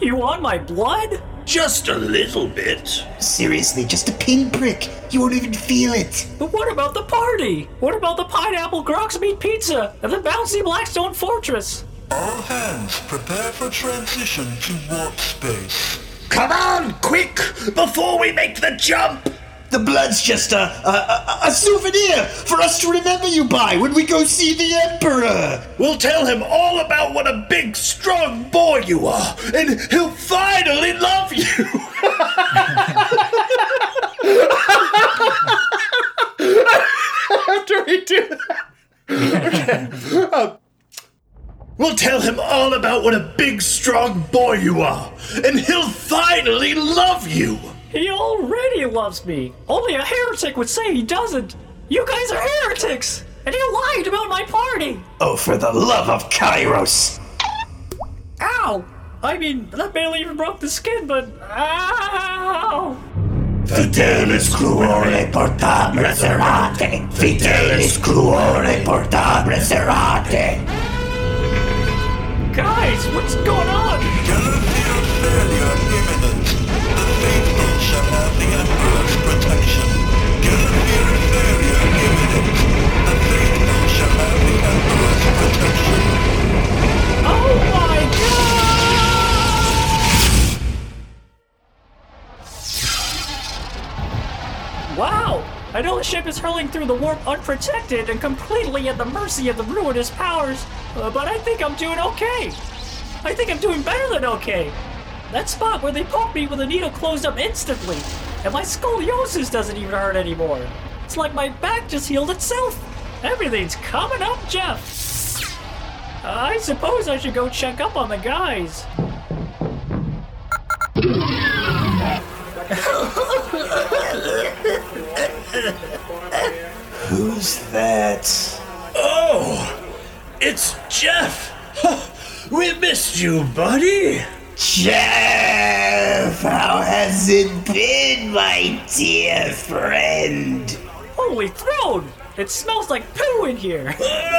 You want my blood? Just a little bit. Seriously, just a pinprick. You won't even feel it. But what about the party? What about the pineapple grox meat pizza and the bouncy Blackstone Fortress? All hands, prepare for transition to warp space. Come on, quick, before we make the jump! The blood's just a souvenir for us to remember you by when we go see the Emperor. We'll tell him all about what a big, strong boy you are, and he'll finally love you. After we do that. Okay. We'll tell him all about what a big, strong boy you are, and he'll finally love you. He already loves me. Only a heretic would say he doesn't. You guys are heretics, and you lied about my party. Oh, for the love of Kairos. Ow! I mean, that barely even broke the skin, but ow! Fitelis cruore portabre serate. Fitelis cruore portabre serate. Guys, what's going on? Shall have the Emperor's protection. Guaranteed failure imminent. The faithful shall have the Emperor's protection. Oh my God! Wow! I know the ship is hurling through the warp unprotected and completely at the mercy of the ruinous powers, but I think I'm doing okay. I think I'm doing better than okay. That spot where they poked me with a needle closed up instantly, and my scoliosis doesn't even hurt anymore. It's like my back just healed itself. Everything's coming up, Jeff. I suppose I should go check up on the guys. Who's that? Oh, it's Jeff. We missed you, buddy. Jeff, how has it been, my dear friend? Holy throne! It smells like poo in here!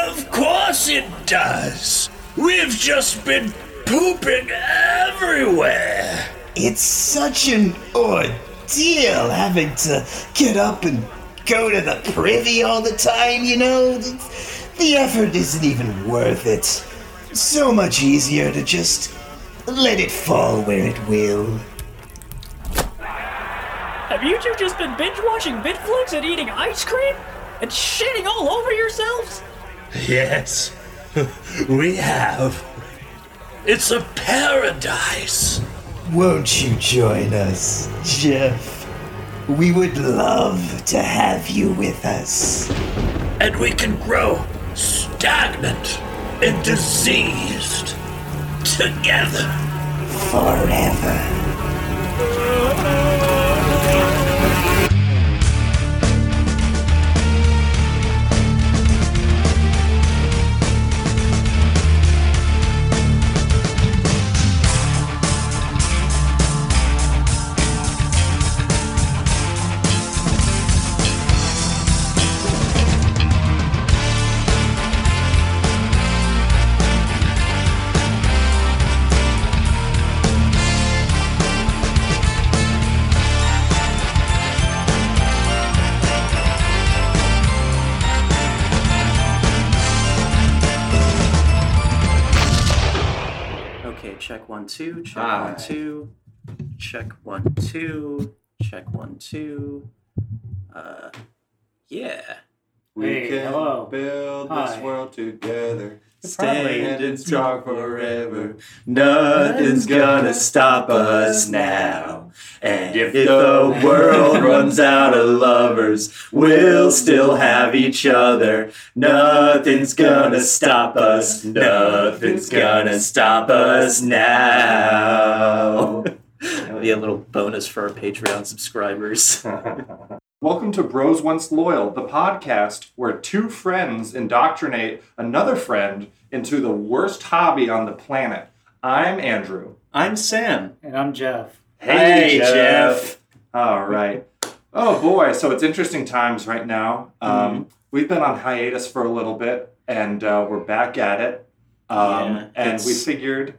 Of course it does! We've just been pooping everywhere! It's such an ordeal having to get up and go to the privy all the time, you know? The effort isn't even worth it. So much easier to just let it fall where it will. Have you two just been binge-watching Bitflicks and eating ice cream? And shitting all over yourselves? Yes, we have. It's a paradise. Won't you join us, Jeff? We would love to have you with us. And we can grow stagnant and diseased. Together. Forever. Check one, two. Yeah. We can build this world together. Standing strong forever. Nothing's gonna stop us now. And if the world runs out of lovers, we'll still have each other. Nothing's gonna stop us. Nothing's gonna stop us now. That'll be a little bonus for our Patreon subscribers. Welcome to Bros Once Loyal, the podcast where two friends indoctrinate another friend into the worst hobby on the planet. I'm Andrew. I'm Sam. And I'm Jeff. Hey, Jeff. All right. Oh, boy. So it's interesting times right now. We've been on hiatus for a little bit, and we're back at it. And we figured...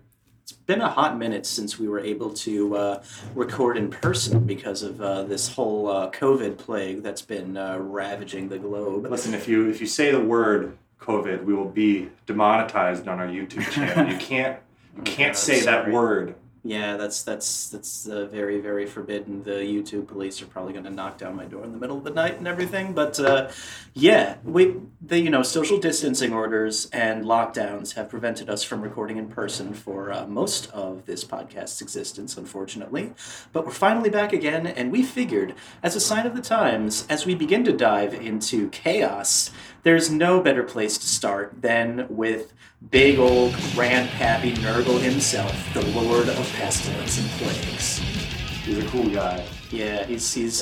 been a hot minute since we were able to record in person because of this whole COVID plague that's been ravaging the globe. Listen, if you say the word COVID, we will be demonetized on our YouTube channel. You can't say that word. Yeah, that's very, very forbidden. The YouTube police are probably going to knock down my door in the middle of the night and everything. But yeah, social distancing orders and lockdowns have prevented us from recording in person for most of this podcast's existence, unfortunately. But we're finally back again, and we figured, as a sign of the times, as we begin to dive into chaos, there's no better place to start than with big old grandpappy Nurgle himself, the Lord of Pestilence and Plagues. He's a cool guy. Yeah, he's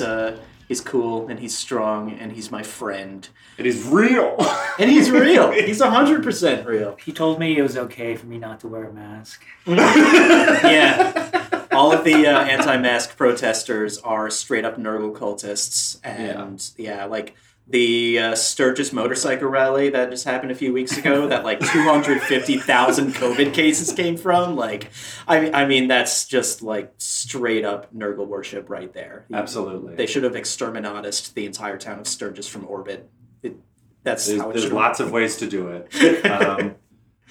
cool, and he's strong, and he's my friend. And he's real! And he's real! He's 100% real. He told me it was okay for me not to wear a mask. Yeah. All of the anti-mask protesters are straight-up Nurgle cultists, and yeah like... The Sturgis motorcycle rally that just happened a few weeks ago that, like, 250,000 COVID cases came from, like, I mean, that's just, like, straight-up Nurgle worship right there. Absolutely. They should have exterminatus the entire town of Sturgis from orbit. There's lots of ways to do it.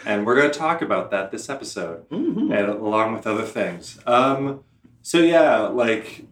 And we're going to talk about that this episode, mm-hmm. and along with other things. So, yeah, like...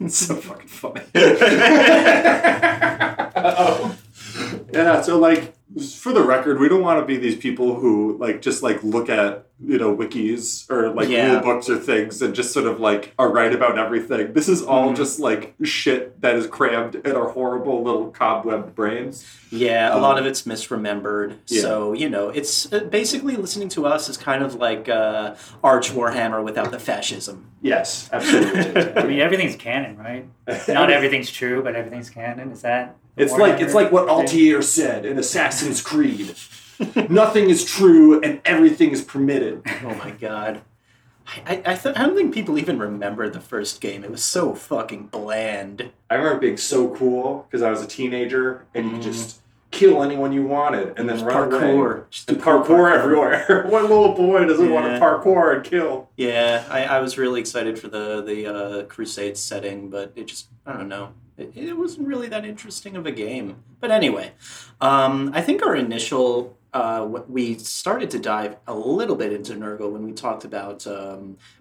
It's so fucking funny. Yeah, so, like, for the record, we don't want to be these people who, like, just, like, look at, you know, wikis or, like, rule books or things and just sort of, like, are right about everything. This is all just, like, shit that is crammed in our horrible little cobwebbed brains. Yeah, a lot of it's misremembered. Yeah. So, you know, it's basically listening to us is kind of like Arch Warhammer without the fascism. Yes, absolutely. I mean, everything's canon, right? Not everything's true, but everything's canon. Is that... It's like what Altair said in Assassin's Creed. Nothing is true and everything is permitted. Oh my god. I don't think people even remember the first game. It was so fucking bland. I remember it being so cool because I was a teenager and you could just kill anyone you wanted and then run away. Just and parkour everywhere. What little boy doesn't want to parkour and kill? Yeah, I was really excited for the Crusades setting, but it just, I don't know. It wasn't really that interesting of a game. But anyway, I think our initial... we started to dive a little bit into Nurgle when we talked about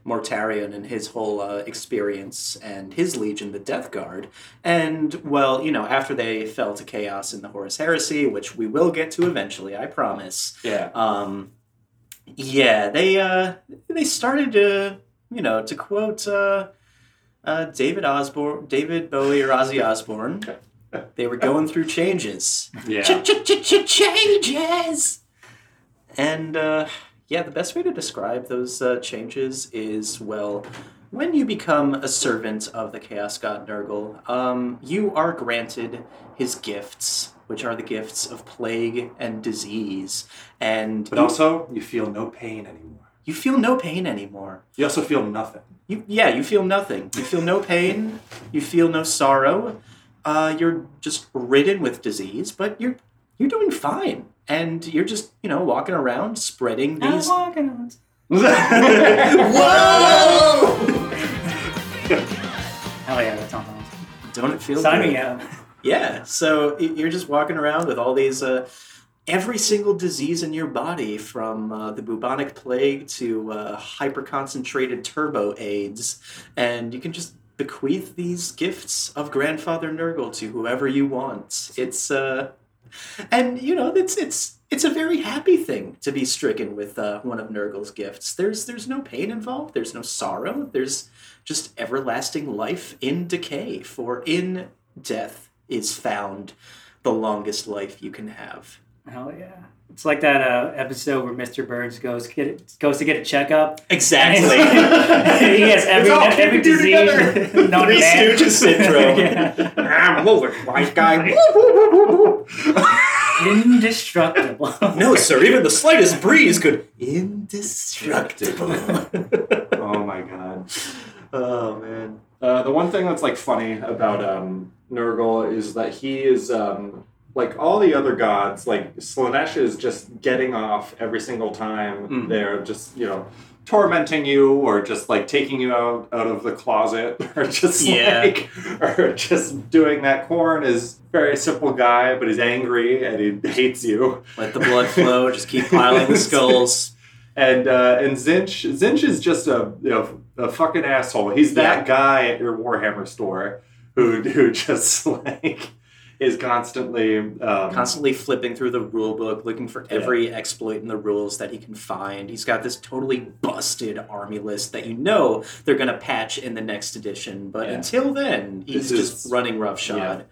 Mortarion and his whole experience and his legion, the Death Guard. And, well, you know, after they fell to chaos in the Horus Heresy, which we will get to eventually, I promise. Yeah. Yeah, they started to, you know, to quote... David Bowie or Ozzy Osbourne. They were going through changes. Yeah. Changes! And, yeah, the best way to describe those changes is, well, when you become a servant of the Chaos God Nurgle, you are granted his gifts, which are the gifts of plague and disease. But also, you feel no pain anymore. You feel no pain anymore. You also feel nothing. You feel nothing. You feel no pain. You feel no sorrow. You're just ridden with disease, but you're doing fine. And you're just, you know, walking around, spreading these... I'm walking around. Whoa! Hell yeah, that's awesome. Don't it feel good? Sign me up. Yeah, so you're just walking around with all these... every single disease in your body, from the bubonic plague to hyper-concentrated turbo AIDS, and you can just bequeath these gifts of Grandfather Nurgle to whoever you want. It's and you know it's a very happy thing to be stricken with one of Nurgle's gifts. There's no pain involved. There's no sorrow. There's just everlasting life in decay. For in death is found the longest life you can have. Hell yeah. It's like that episode where Mr. Burns goes to get a checkup. Exactly. He has every disease. Known to man. Stooges syndrome. Yeah. I'm over, white guy. Indestructible. No, sir. Even the slightest breeze could... Indestructible. Oh, my God. Oh, man. The one thing that's, like, funny about Nurgle is that he is... like all the other gods, like Slaanesh is just getting off every single time. Mm. They're just, you know, tormenting you or just like taking you out of the closet or just or just doing that. Khorne is a very simple guy, but he's angry and he hates you. Let the blood flow. Just keep piling the skulls. And Tzeentch is just a fucking asshole. He's that guy at your Warhammer store who just like is constantly flipping through the rule book, looking for every exploit in the rules that he can find. He's got this totally busted army list that you know they're gonna patch in the next edition, but until then he's just running roughshod.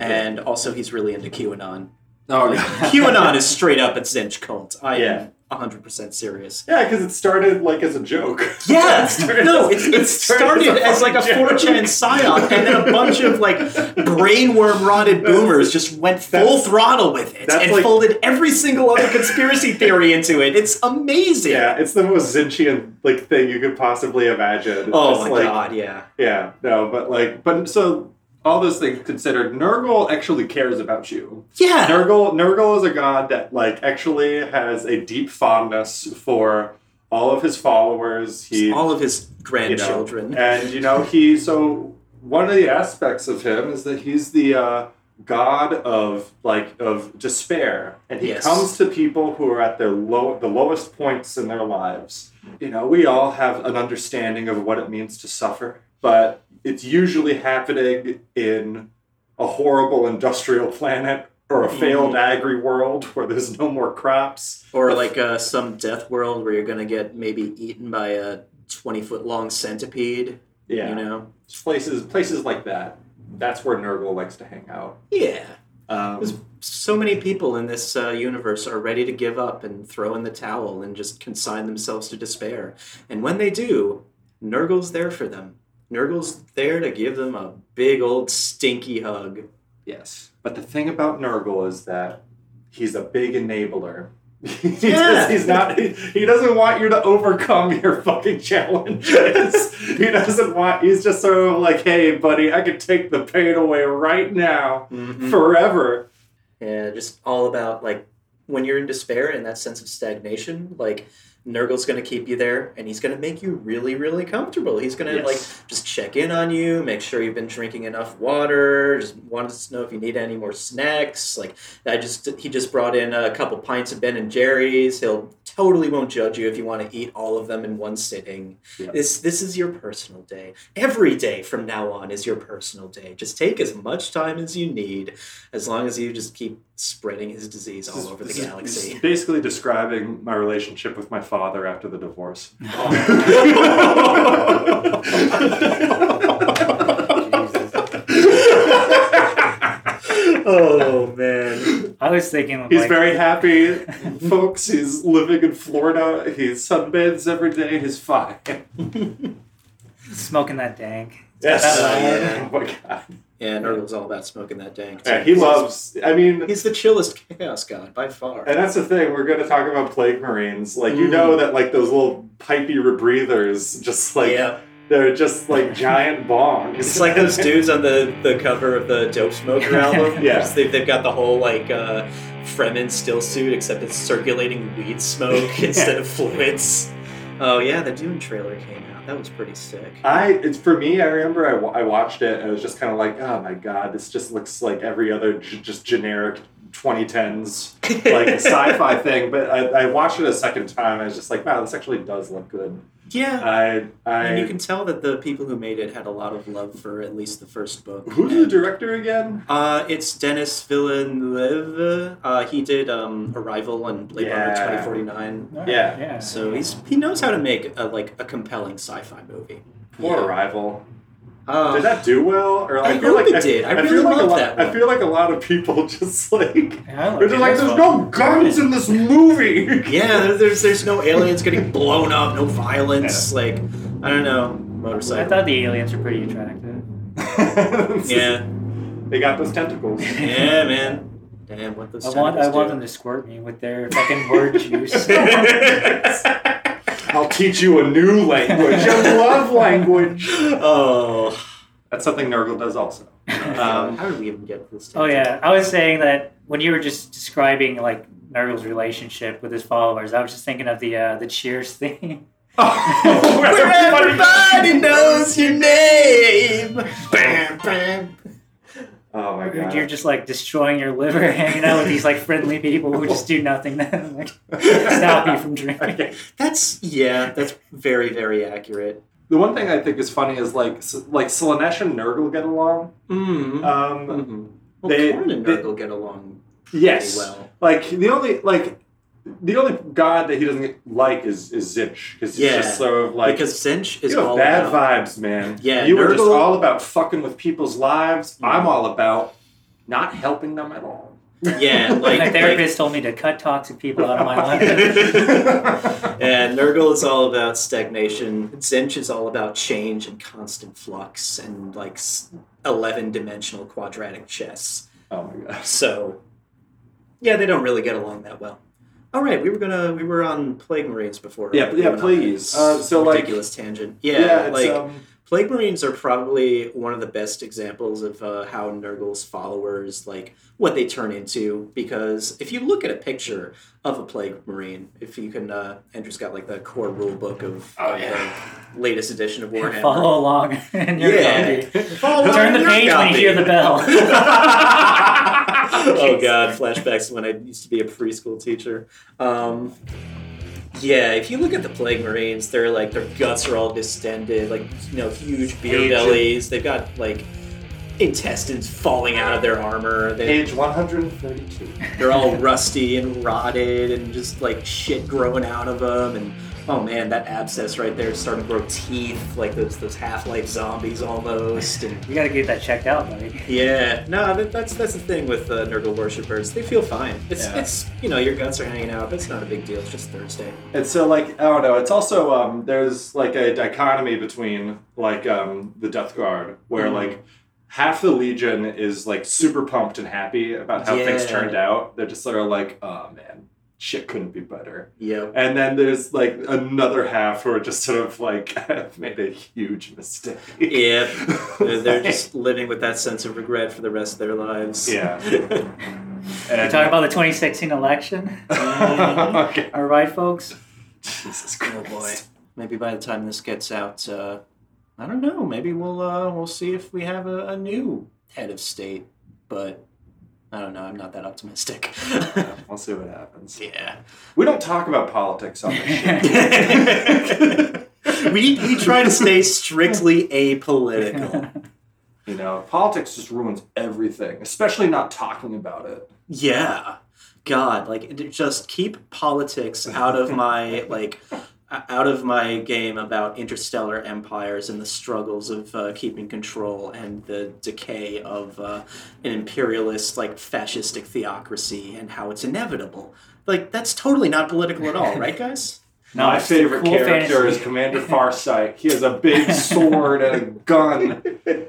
Yeah. And also he's really into QAnon. Oh, like, QAnon is straight up a Tzeentch cult. I am 100% serious. Yeah, because it started like as a joke. Yeah, it started as like a 4chan psyop, and then a bunch of like brainworm rotted boomers just went full throttle with it and like, folded every single other conspiracy theory into it. It's amazing. Yeah, it's the most Tzeentchian like thing you could possibly imagine. Oh my god, yeah. Yeah, no, but so. All those things considered, Nurgle actually cares about you. Yeah. Nurgle is a god that, like, actually has a deep fondness for all of his followers. All of his grandchildren. You know, and, you know, so one of the aspects of him is that he's the god of despair. And he comes to people who are at the lowest points in their lives. You know, we all have an understanding of what it means to suffer, but it's usually happening in a horrible industrial planet or a failed agri world where there's no more crops. Or like some death world where you're going to get maybe eaten by a 20-foot-long centipede. Yeah. You know? Places like that. That's where Nurgle likes to hang out. Yeah. So many people in this universe are ready to give up and throw in the towel and just consign themselves to despair. And when they do, Nurgle's there for them. Nurgle's there to give them a big old stinky hug. Yes. But the thing about Nurgle is that he's a big enabler. He doesn't want you to overcome your fucking challenges. He's just sort of like, hey, buddy, I could take the pain away right now, forever. Yeah, just all about, like, when you're in despair and that sense of stagnation, like, Nurgle's going to keep you there, and he's going to make you really, really comfortable. He's going to, like, just check in on you, make sure you've been drinking enough water, just wants to know if you need any more snacks. Like, he just brought in a couple pints of Ben & Jerry's. He'll totally won't judge you if you want to eat all of them in one sitting. Yep. This is your personal day. Every day from now on is your personal day. Just take as much time as you need, as long as you just keep spreading his disease all over the galaxy. This is basically describing my relationship with my father after the divorce. Oh, man. I was thinking... He's like, very happy, folks. He's living in Florida. He sunbathes every day. He's fine. Smoking that dank. Yes. Oh, my God. Yeah, Nurgle's all about smoking that dank. Yeah, he loves... I mean... He's the chillest Chaos God, by far. And that's the thing. We're going to talk about Plague Marines. Like, you know that, like, those little pipey rebreathers just, like... Yeah. They're just like giant bongs. It's like those dudes on the cover of the Dope Smoker album. Yeah. They've got the whole like Fremen still suit, except it's circulating weed smoke instead of fluids. Oh yeah, the Dune trailer came out. That was pretty sick. For me, I remember I watched it and I was just kind of like, oh my god, this just looks like every other just generic 2010s like sci-fi thing. But I watched it a second time and I was just like, wow, this actually does look good. Yeah, and you can tell that the people who made it had a lot of love for at least the first book. Who's the director again? It's Denis Villeneuve. He did Arrival and Blade Runner 2049. Yeah. So he knows how to make a compelling sci-fi movie. Poor Arrival. Did that do well? Or like, I hope it did. I really love that one. I feel like a lot of people just there's no guns in this movie. Yeah, there's no aliens getting blown up, no violence. Yeah. Like, I don't know, motorcycle. I thought the aliens were pretty attractive. Yeah. They got those tentacles. Yeah, man. Damn, what those tentacles do. I want them to squirt me with their fucking word juice. I'll teach you a new language. I love language. Oh, that's something Nurgle does also. How did we even get this? I was saying that when you were just describing like Nurgle's relationship with his followers, I was just thinking of the Cheers theme. Oh, where everybody knows your name. Bam, bam. Oh my god! You're just like destroying your liver, hanging out with these like friendly people who just do nothing to like, stop you from drinking. Okay. That's very, very accurate. The one thing I think is funny is like Slaanesh and Nurgle get along. Mm-hmm. Well, Khorne and Nurgle get along. Yes. Well. The only god that he doesn't like is Tzeentch, because he's just sort of like, because Tzeentch is all bad about vibes, man. Yeah, you were just all about fucking with people's lives. Yeah. I'm all about not helping them at all. Yeah, like my therapist told me to cut toxic people out of my life. Yeah, Nurgle is all about stagnation. Tzeentch is all about change and constant flux and like 11-dimensional quadratic chess. Oh my god. So, yeah, they don't really get along that well. All right, we were on Plague Marines before. Right? Yeah, please. So ridiculous tangent. Yeah, Plague Marines are probably one of the best examples of how Nurgle's followers, like, what they turn into. Because if you look at a picture of a Plague Marine, if you can, Andrew's got, like, the core rule book of the latest edition of Warhammer. Follow along and you're copy. Turn the page when you hear the bell. Oh, God, flashbacks to when I used to be a preschool teacher. Yeah, if you look at the Plague Marines, they're like, their guts are all distended, like, you know, huge beer bellies. They've got, like, intestines falling out of their armor. Page 132. They're all rusty and rotted and just, like, shit growing out of them. And, oh, man, that abscess right there is starting to grow teeth, like those Half-Life zombies almost. And you gotta get that checked out, buddy. Yeah. No, that's the thing with Nurgle worshippers. They feel fine. It's you know, your guts are hanging out. It's not a big deal. It's just Thursday. And so, like, I don't know. It's also, there's, like, a dichotomy between, like, the Death Guard, where, like, half the Legion is, like, super pumped and happy about how things turned out. They're just sort of like, oh, man, shit couldn't be better. Yeah. And then there's, like, another half who are just sort of like, I've made a huge mistake. Yeah. They're just living with that sense of regret for the rest of their lives. Yeah. You're talking about the 2016 election? Okay. All right, folks. Jesus Christ. Oh, boy. Maybe by the time this gets out, I don't know. Maybe we'll see if we have a new head of state, but I don't know. I'm not that optimistic. We'll see what happens. Yeah. We don't talk about politics on this show. We try to stay strictly apolitical. You know, politics just ruins everything, especially not talking about it. Yeah. God, like, just keep politics out of my, like, out of my game about interstellar empires and the struggles of keeping control and the decay of an imperialist, like, fascistic theocracy and how it's inevitable. Like, that's totally not political at all, right, guys? No, my favorite character is Commander Farsight. He has a big sword and a gun,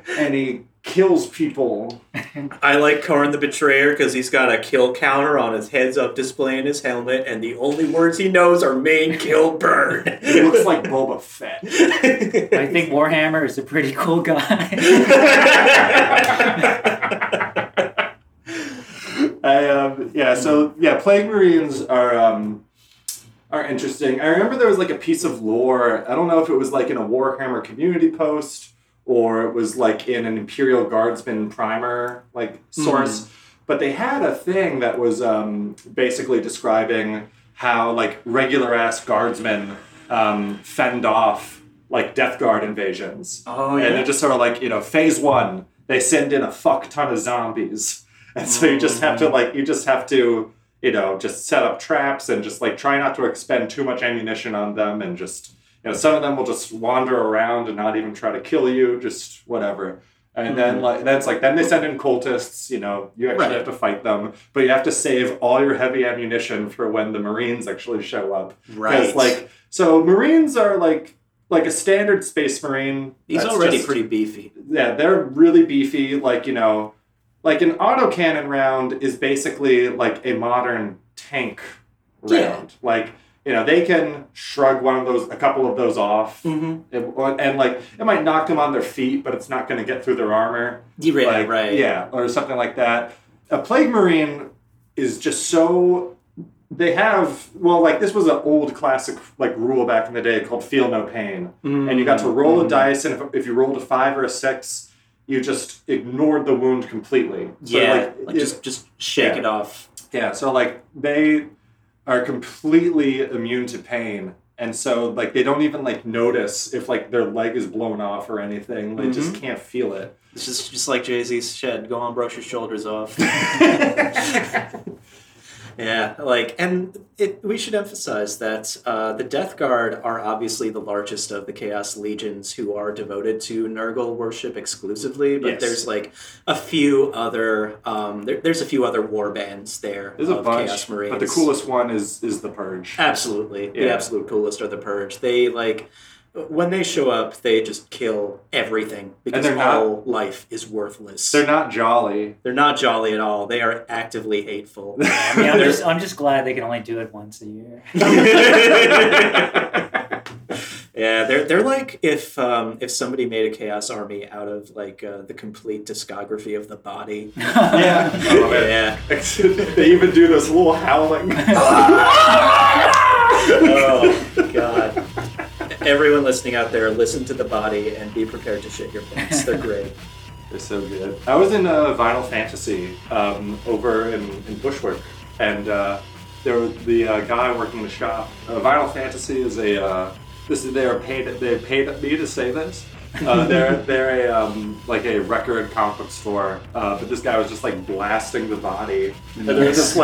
and he kills people. I like Khorne the Betrayer because he's got a kill counter on his heads-up display in his helmet, and the only words he knows are main, kill, burn. He looks like Boba Fett. I think Warhammer is a pretty cool guy. Plague Marines are interesting. I remember there was, like, a piece of lore. I don't know if it was, like, in a Warhammer community post, or it was, like, in an Imperial Guardsman primer, like, source. But they had a thing that was basically describing how, like, regular-ass Guardsmen fend off, like, Death Guard invasions. Oh, yeah. And they're just sort of like, you know, phase one, they send in a fuck ton of zombies. And so you just have to, like, you know, just set up traps and just, like, try not to expend too much ammunition on them and just, you know, some of them will just wander around and not even try to kill you, just whatever. And then, like, that's like, then they send in cultists, you know, you actually have to fight them, but you have to save all your heavy ammunition for when the Marines actually show up. Right. Because, like, so Marines are like a standard Space Marine. He's already pretty beefy. Yeah, they're really beefy. Like, you know, like an autocannon round is basically like a modern tank round. Like, you know, they can shrug a couple of those off, and like it might knock them on their feet, but it's not going to get through their armor. Yeah, right. Yeah, or something like that. A Plague Marine is just so... They have, well, like, this was an old classic, like, rule back in the day called Feel No Pain. Mm-hmm. And you got to roll a dice, and if you rolled a 5 or a 6, you just ignored the wound completely. So, yeah, just shake it off. Yeah, so, like, they are completely immune to pain. And so, like, they don't even, like, notice if, like, their leg is blown off or anything. They just can't feel it. It's just like Jay-Z's shed. Go on, brush your shoulders off. Yeah, like, and we should emphasize that the Death Guard are obviously the largest of the Chaos Legions who are devoted to Nurgle worship exclusively, but there's, like, a few other, there's a few other war bands there. There's a bunch, Chaos Marines. But the coolest one is the Purge. Absolutely. Yeah. The absolute coolest are the Purge. They, like... When they show up, they just kill everything because life is worthless. They're not jolly. They're not jolly at all. They are actively hateful. Yeah, I mean, I'm just glad they can only do it once a year. Yeah, they're like if somebody made a Chaos Army out of like the complete discography of The Body. Yeah, yeah. They even do this little howling. Oh God. Everyone listening out there, listen to The Body and be prepared to shit your pants. They're great. They're so good. I was in Vinyl Fantasy over in Bushwick, and there was the guy working the shop. Vinyl Fantasy is a they paid me to say this. They're a like a record comic book store, but this guy was just like blasting The Body, and they're just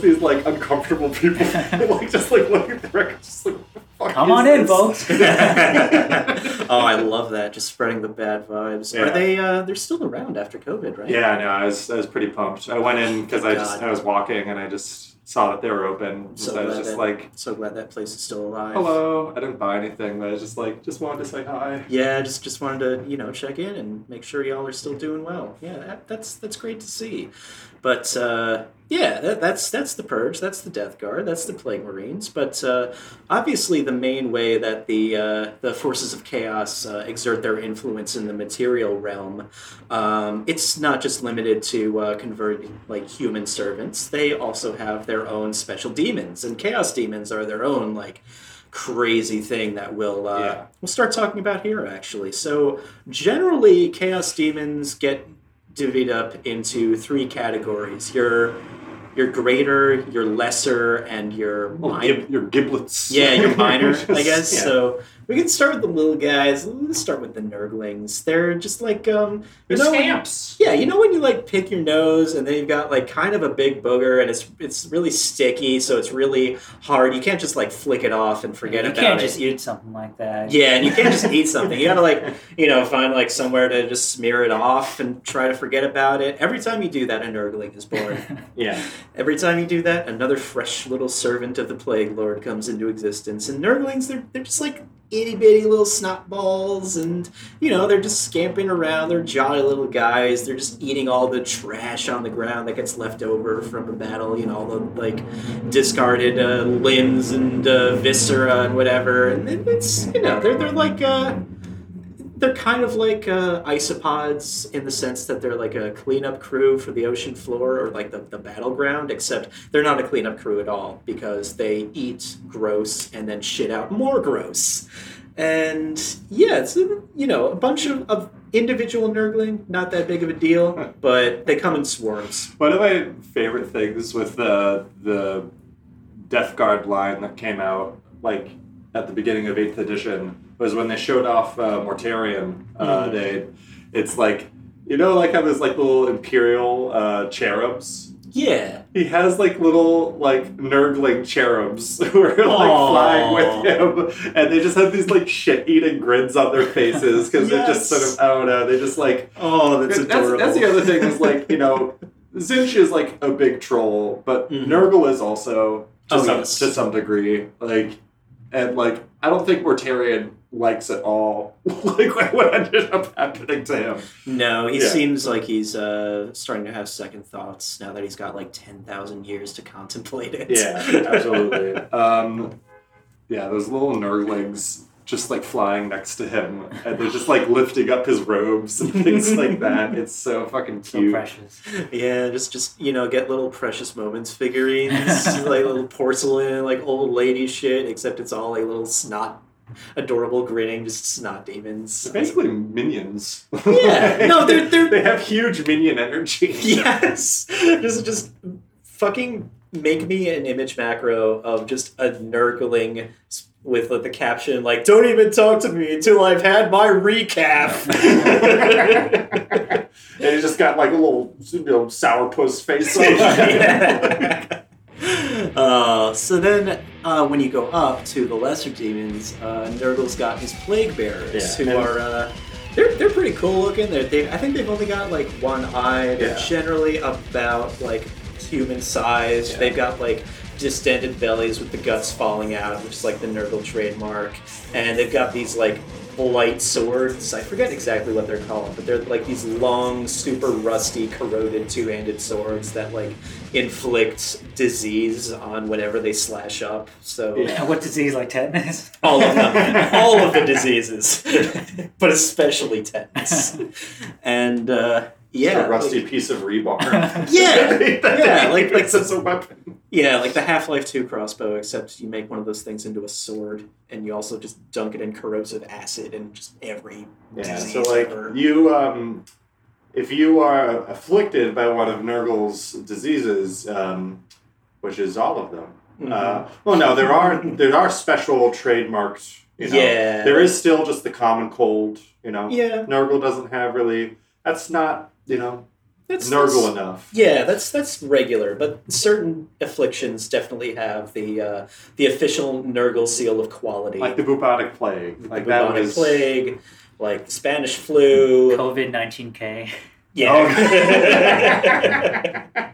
these like uncomfortable people like just like looking at the record, just like what the fuck come on this? In, folks. Oh, I love that, just spreading the bad vibes. Yeah. Are they? They're still around after COVID, right? Yeah, no, I was pretty pumped. I went in because I was walking and I just saw that they were open. So I was just like... So glad that place is still alive. Hello. I didn't buy anything, but I was just like, just wanted to say hi. Yeah, just wanted to, you know, check in and make sure y'all are still doing well. Yeah, that's great to see. But, yeah, that's the Purge, that's the Death Guard, that's the Plague Marines. But obviously the main way that the forces of chaos exert their influence in the material realm, it's not just limited to converting like human servants. They also have their own special demons, and chaos demons are their own like crazy thing that we'll start talking about here actually. So generally, chaos demons get divvied up into 3 categories: your greater, your lesser, and your minor. Your giblets. Yeah, your minor, I guess. Yeah. So we can start with the little guys. Let's start with the Nurglings. They're just like scamps. Yeah, you know when you like pick your nose and then you've got like kind of a big booger and it's really sticky, so it's really hard. You can't just like flick it off and forget about it. You can't just eat something like that. Yeah, and you can't just eat something. You gotta like find like somewhere to just smear it off and try to forget about it. Every time you do that, a Nurgling is born. Yeah. Every time you do that, another fresh little servant of the Plague Lord comes into existence. And Nurglings, they're just like itty bitty little snot balls, and they're just scamping around. They're jolly little guys. They're just eating all the trash on the ground that gets left over from a battle. All the like discarded limbs and viscera and whatever. And it's they're like they're kind of like isopods in the sense that they're like a cleanup crew for the ocean floor or like the battleground, except they're not a cleanup crew at all because they eat gross and then shit out more gross. And yeah, it's, a bunch of individual Nurgling, not that big of a deal, but they come in swarms. One of my favorite things with the Death Guard line that came out like at the beginning of 8th edition was when they showed off Mortarion. It's like, like how there's like little imperial cherubs? Yeah. He has like little like Nurgling cherubs who are like flying with him, and they just have these like shit-eating grins on their faces because they're just sort of, I don't know, they just like... Oh, that's adorable. That's the other thing is like, Tzeentch is like a big troll, but Nurgle is also to some degree, like... And, like, I don't think Mortarion likes at all, like, what ended up happening to him. No, he seems like he's starting to have second thoughts now that he's got, like, 10,000 years to contemplate it. Yeah, absolutely. Those little Nurglings just like flying next to him, and they're just like lifting up his robes and things like that. It's so fucking cute. So precious. Yeah, just you know, get little precious moments figurines, like little porcelain, like old lady shit, except it's all like little snot, adorable grinning, just snot demons. They're basically minions. Yeah, no, they have huge minion energy. Yes, just fucking make me an image macro of just a Nurgling. With the caption, like, don't even talk to me until I've had my recap. And he just got, like, a little, you know, sourpuss face on. Yeah. So then, when you go up to the lesser demons, Nurgle's got his Plague Bearers, who are... They're pretty cool looking. I think they've only got, like, one eye. They're generally about, like, human size. Yeah. They've got, like... distended bellies with the guts falling out, which is like the Nurgle trademark, and they've got these like blight swords. I forget exactly what they're called, but they're like these long, super rusty, corroded two-handed swords that like inflict disease on whatever they slash up. So yeah, what disease? Like tetanus? All of them, all of the diseases, but especially tetanus. And yeah, a rusty piece of rebar. Yeah, like that's a weapon. Yeah, like the Half-Life 2 crossbow, except you make one of those things into a sword, and you also just dunk it in corrosive acid and just every disease. So like ever. You, if you are afflicted by one of Nurgle's diseases, which is all of them. Mm-hmm. Well, no, there are special trademarks. You know? Yeah, there is still just the common cold. You know, yeah, Nurgle doesn't have really. That's not, you know. That's Nurgle enough. Yeah, that's regular, but certain afflictions definitely have the official Nurgle seal of quality. Like the bubonic plague. Plague, like the Spanish flu. COVID-19K. Yeah. Oh.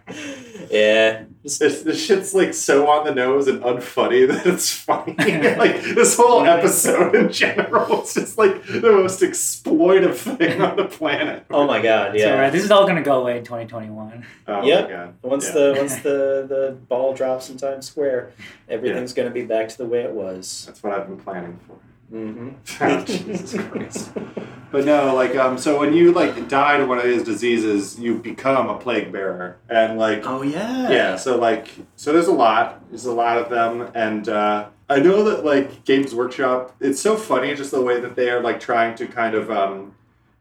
Yeah. This shit's like so on the nose and unfunny that it's funny. Like this whole episode in general is just like the most exploitive thing on the planet. Oh my god! Yeah, this is all gonna go away in 2021. Oh yep. My god! Once the ball drops in Times Square, everything's gonna be back to the way it was. That's what I've been planning for. Mm-hmm. Oh, Jesus Christ! But no, like so when you like die to one of these diseases, you become a plague bearer, and like so there's a lot of them, and I know that like Games Workshop, it's so funny just the way that they are like trying to kind of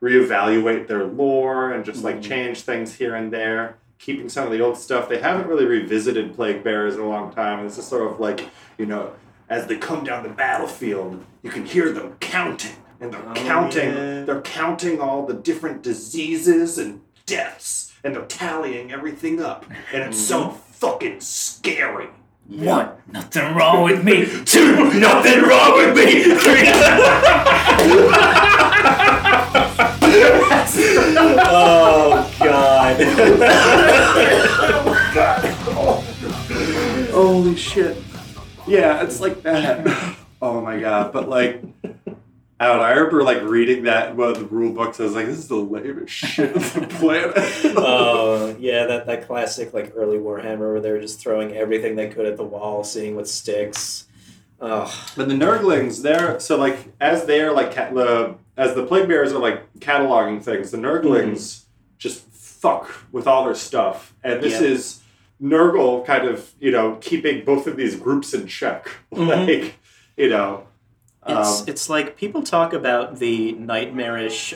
reevaluate their lore and just like change things here and there, keeping some of the old stuff. They haven't really revisited plague bearers in a long time, and it's just sort of like, you know. As they come down the battlefield, you can hear them counting. And they're counting. Yeah. They're counting all the different diseases and deaths. And they're tallying everything up. And it's so fucking scary. Yeah. 1, nothing wrong with me. 2, nothing wrong with me. 3. Oh, God. Oh, God. Oh. Holy shit. Yeah, it's like that. Oh my god! But like, I remember like reading that in one of the rule books. I was like, "This is the lamest shit on the planet." Oh yeah, that classic like early Warhammer where they were just throwing everything they could at the wall, seeing what sticks. Oh. But the Nurglings, as the plague bearers are like cataloging things, the Nurglings just fuck with all their stuff, and this is. Nurgle kind of, you know, keeping both of these groups in check. Like, you know. It's like people talk about the nightmarish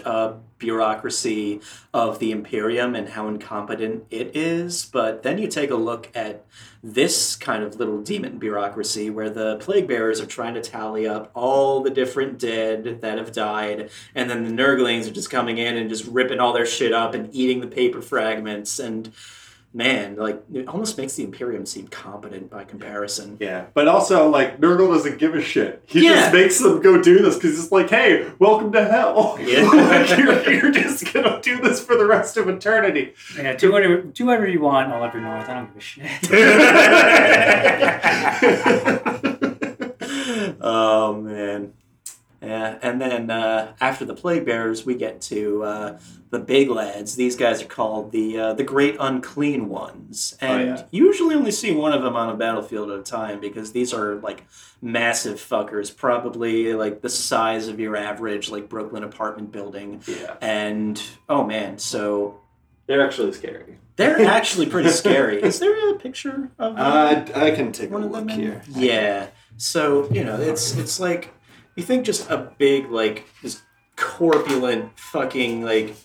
bureaucracy of the Imperium and how incompetent it is, but then you take a look at this kind of little demon bureaucracy where the plague bearers are trying to tally up all the different dead that have died, and then the Nurglings are just coming in and just ripping all their shit up and eating the paper fragments, and... Man, like, it almost makes the Imperium seem competent by comparison. Yeah. But also, like, Nurgle doesn't give a shit. He just makes them go do this because it's like, hey, welcome to hell. Yeah. Like, you're just going to do this for the rest of eternity. Yeah, do whatever you want, I'll let you know. I don't give a shit. Oh, man. And then after the Plague Bearers, we get to the big lads. These guys are called the Great Unclean Ones. And you usually only see one of them on a battlefield at a time because these are, like, massive fuckers. Probably, like, the size of your average, like, Brooklyn apartment building. Yeah. And, oh, man, so... They're actually scary. They're actually pretty scary. Is there a picture of them? I can take one a look here. Yeah. So, you know, it's like... You think just a big, like, this corpulent, fucking, like,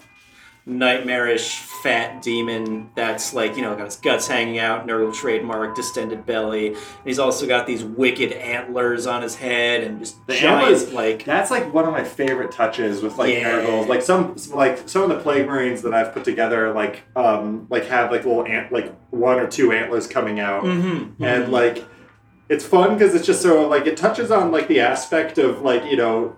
nightmarish, fat demon that's, like, you know, got his guts hanging out, Nurgle trademark, distended belly. And he's also got these wicked antlers on his head and just the giant, antlers, like... That's, like, one of my favorite touches with, like, Nurgles. Like, some of the Plague Marines that I've put together, like have, like, little one or two antlers coming out. Mm-hmm. And, like... It's fun because it's just so, like, it touches on, like, the aspect of, like, you know,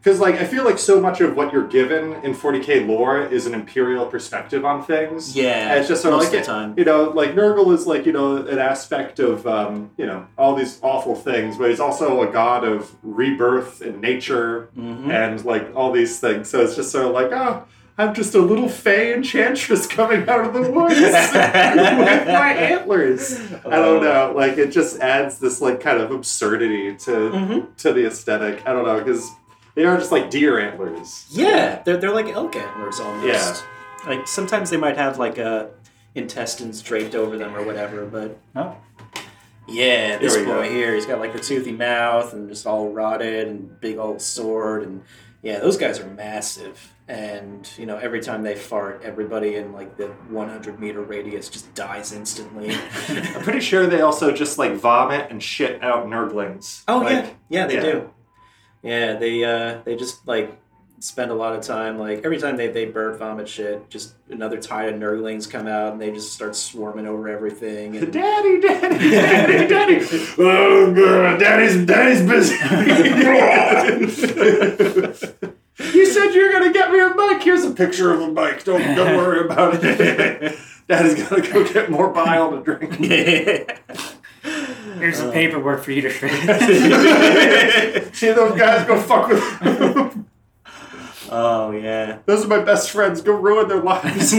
because, like, I feel like so much of what you're given in 40k lore is an imperial perspective on things. Yeah, and it's just sort of, like, the time. You know, like, Nurgle is, like, you know, an aspect of, you know, all these awful things, but he's also a god of rebirth and nature and, like, all these things. So it's just sort of like, oh, I'm just a little fae enchantress coming out of the woods with my antlers. I don't know. Like, it just adds this, like, kind of absurdity to the aesthetic. I don't know, because they are just, like, deer antlers. Yeah, they're like elk antlers almost. Yeah. Like, sometimes they might have, like, intestines draped over them or whatever, but... Oh. Yeah, this boy here, he's got, like, a toothy mouth and just all rotted and big old sword and... Yeah, those guys are massive. And, you know, every time they fart, everybody in, like, the 100-meter radius just dies instantly. I'm pretty sure they also just, like, vomit and shit out Nurglings. Oh, like, yeah. Yeah, they do. Yeah, they just, like, spend a lot of time, like, every time they bird vomit shit, just another tide of Nurglings come out, and they just start swarming over everything. And... Daddy! Oh, girl, daddy's busy. You said you were going to get me a bike. Here's a picture of a bike. Don't worry about it. Daddy's going to go get more bile to drink. Here's some paperwork for you to shred. See those guys? Go fuck with them. Oh, yeah. Those are my best friends. Go ruin their lives.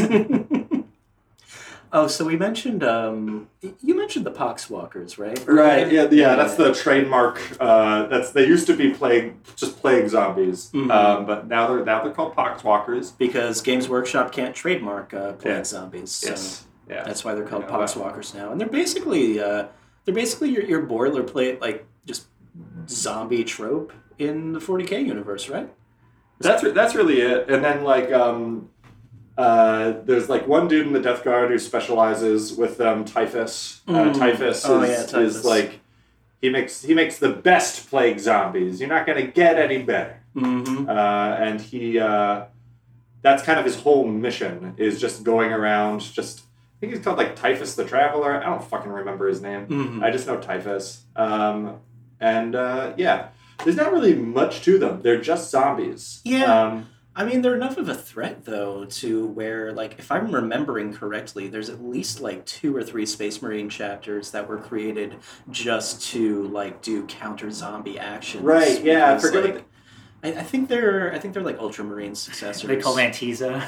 Oh, so we mentioned, you mentioned the Poxwalkers, right? Right, yeah, that's the trademark, they used to be plague zombies, but now they're called Poxwalkers. Because Games Workshop can't trademark plague zombies, so that's why they're called Poxwalkers now. And they're basically your boilerplate, like, just zombie trope in the 40k universe, right? That's really it, and then, like, there's, like, one dude in the Death Guard who specializes with Typhus. Typhus is like, he makes the best plague zombies. You're not going to get any better. And that's kind of his whole mission, is just going around, just, I think he's called, like, Typhus the Traveler. I don't fucking remember his name. I just know Typhus. There's not really much to them. They're just zombies. Yeah. I mean, they're enough of a threat, though, to where, like, if I'm remembering correctly, there's at least, like, 2 or 3 Space Marine chapters that were created just to, like, do counter-zombie actions. Right, yeah. Because, I think they're like Ultramarine successors. They call Mantisa.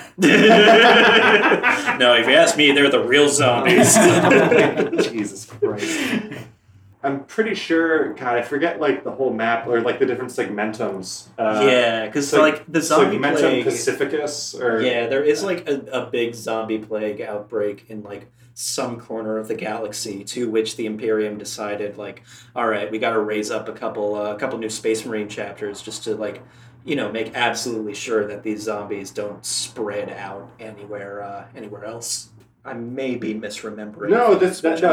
No, if you ask me, they're the real zombies. Jesus Christ. I'm pretty sure, God, I forget, like, the whole map, or, like, the different segmentums. Because, like, the zombie segmentum plague... Segmentum Pacificus, or... Yeah, there is, like, a big zombie plague outbreak in, like, some corner of the galaxy, to which the Imperium decided, like, all right, we gotta raise up a couple new Space Marine chapters just to, like, you know, make absolutely sure that these zombies don't spread out anywhere else. I may be misremembering. No, that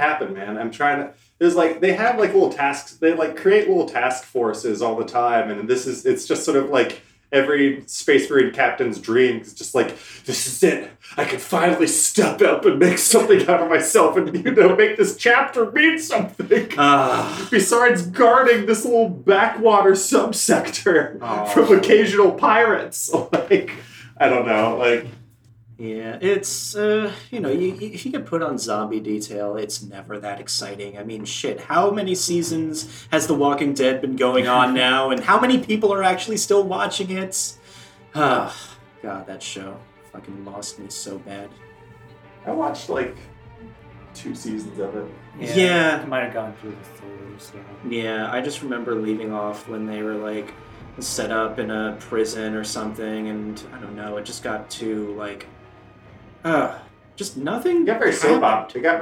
happened, man. I'm trying to. There's, like, they have, like, little tasks. They, like, create little task forces all the time, and it's just sort of like every Space Marine captain's dream. It's just like, this is it. I can finally step up and make something out of myself, and, you know, make this chapter mean something. Besides guarding this little backwater subsector from occasional pirates, like, I don't know, like. Yeah, it's, you know, if you get put on zombie detail, it's never that exciting. I mean, shit, how many seasons has The Walking Dead been going on now, and how many people are actually still watching it? Oh, God, that show fucking lost me so bad. I watched, like, 2 seasons of it. Yeah. I might have gone through the third, so. Yeah, I just remember leaving off when they were, like, set up in a prison or something, and I don't know, it just got too, like... just nothing. It got very soap opera. It got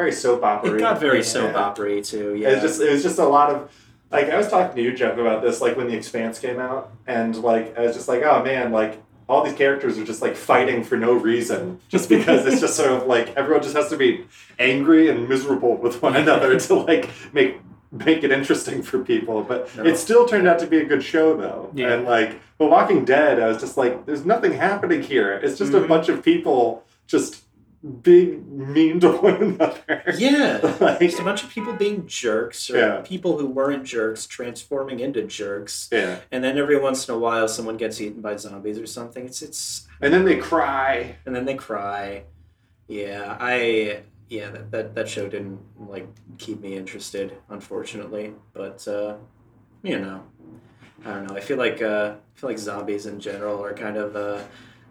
very soap opera too. Yeah. It was just a lot of, like, I was talking to you, Jeff, about this, like when The Expanse came out, and like I was just like, oh man, like all these characters are just like fighting for no reason, just because it's just sort of like everyone just has to be angry and miserable with one another to like make it interesting for people. But it still turned out to be a good show though. Yeah. And like The Walking Dead, I was just like, there's nothing happening here. It's just a bunch of people just being mean to one another. Yeah. Like, just a bunch of people being jerks, or people who weren't jerks transforming into jerks. Yeah. And then every once in a while someone gets eaten by zombies or something. It's And then they cry. Yeah. That show didn't like keep me interested, unfortunately. But you know. I don't know. I feel like zombies in general are kind of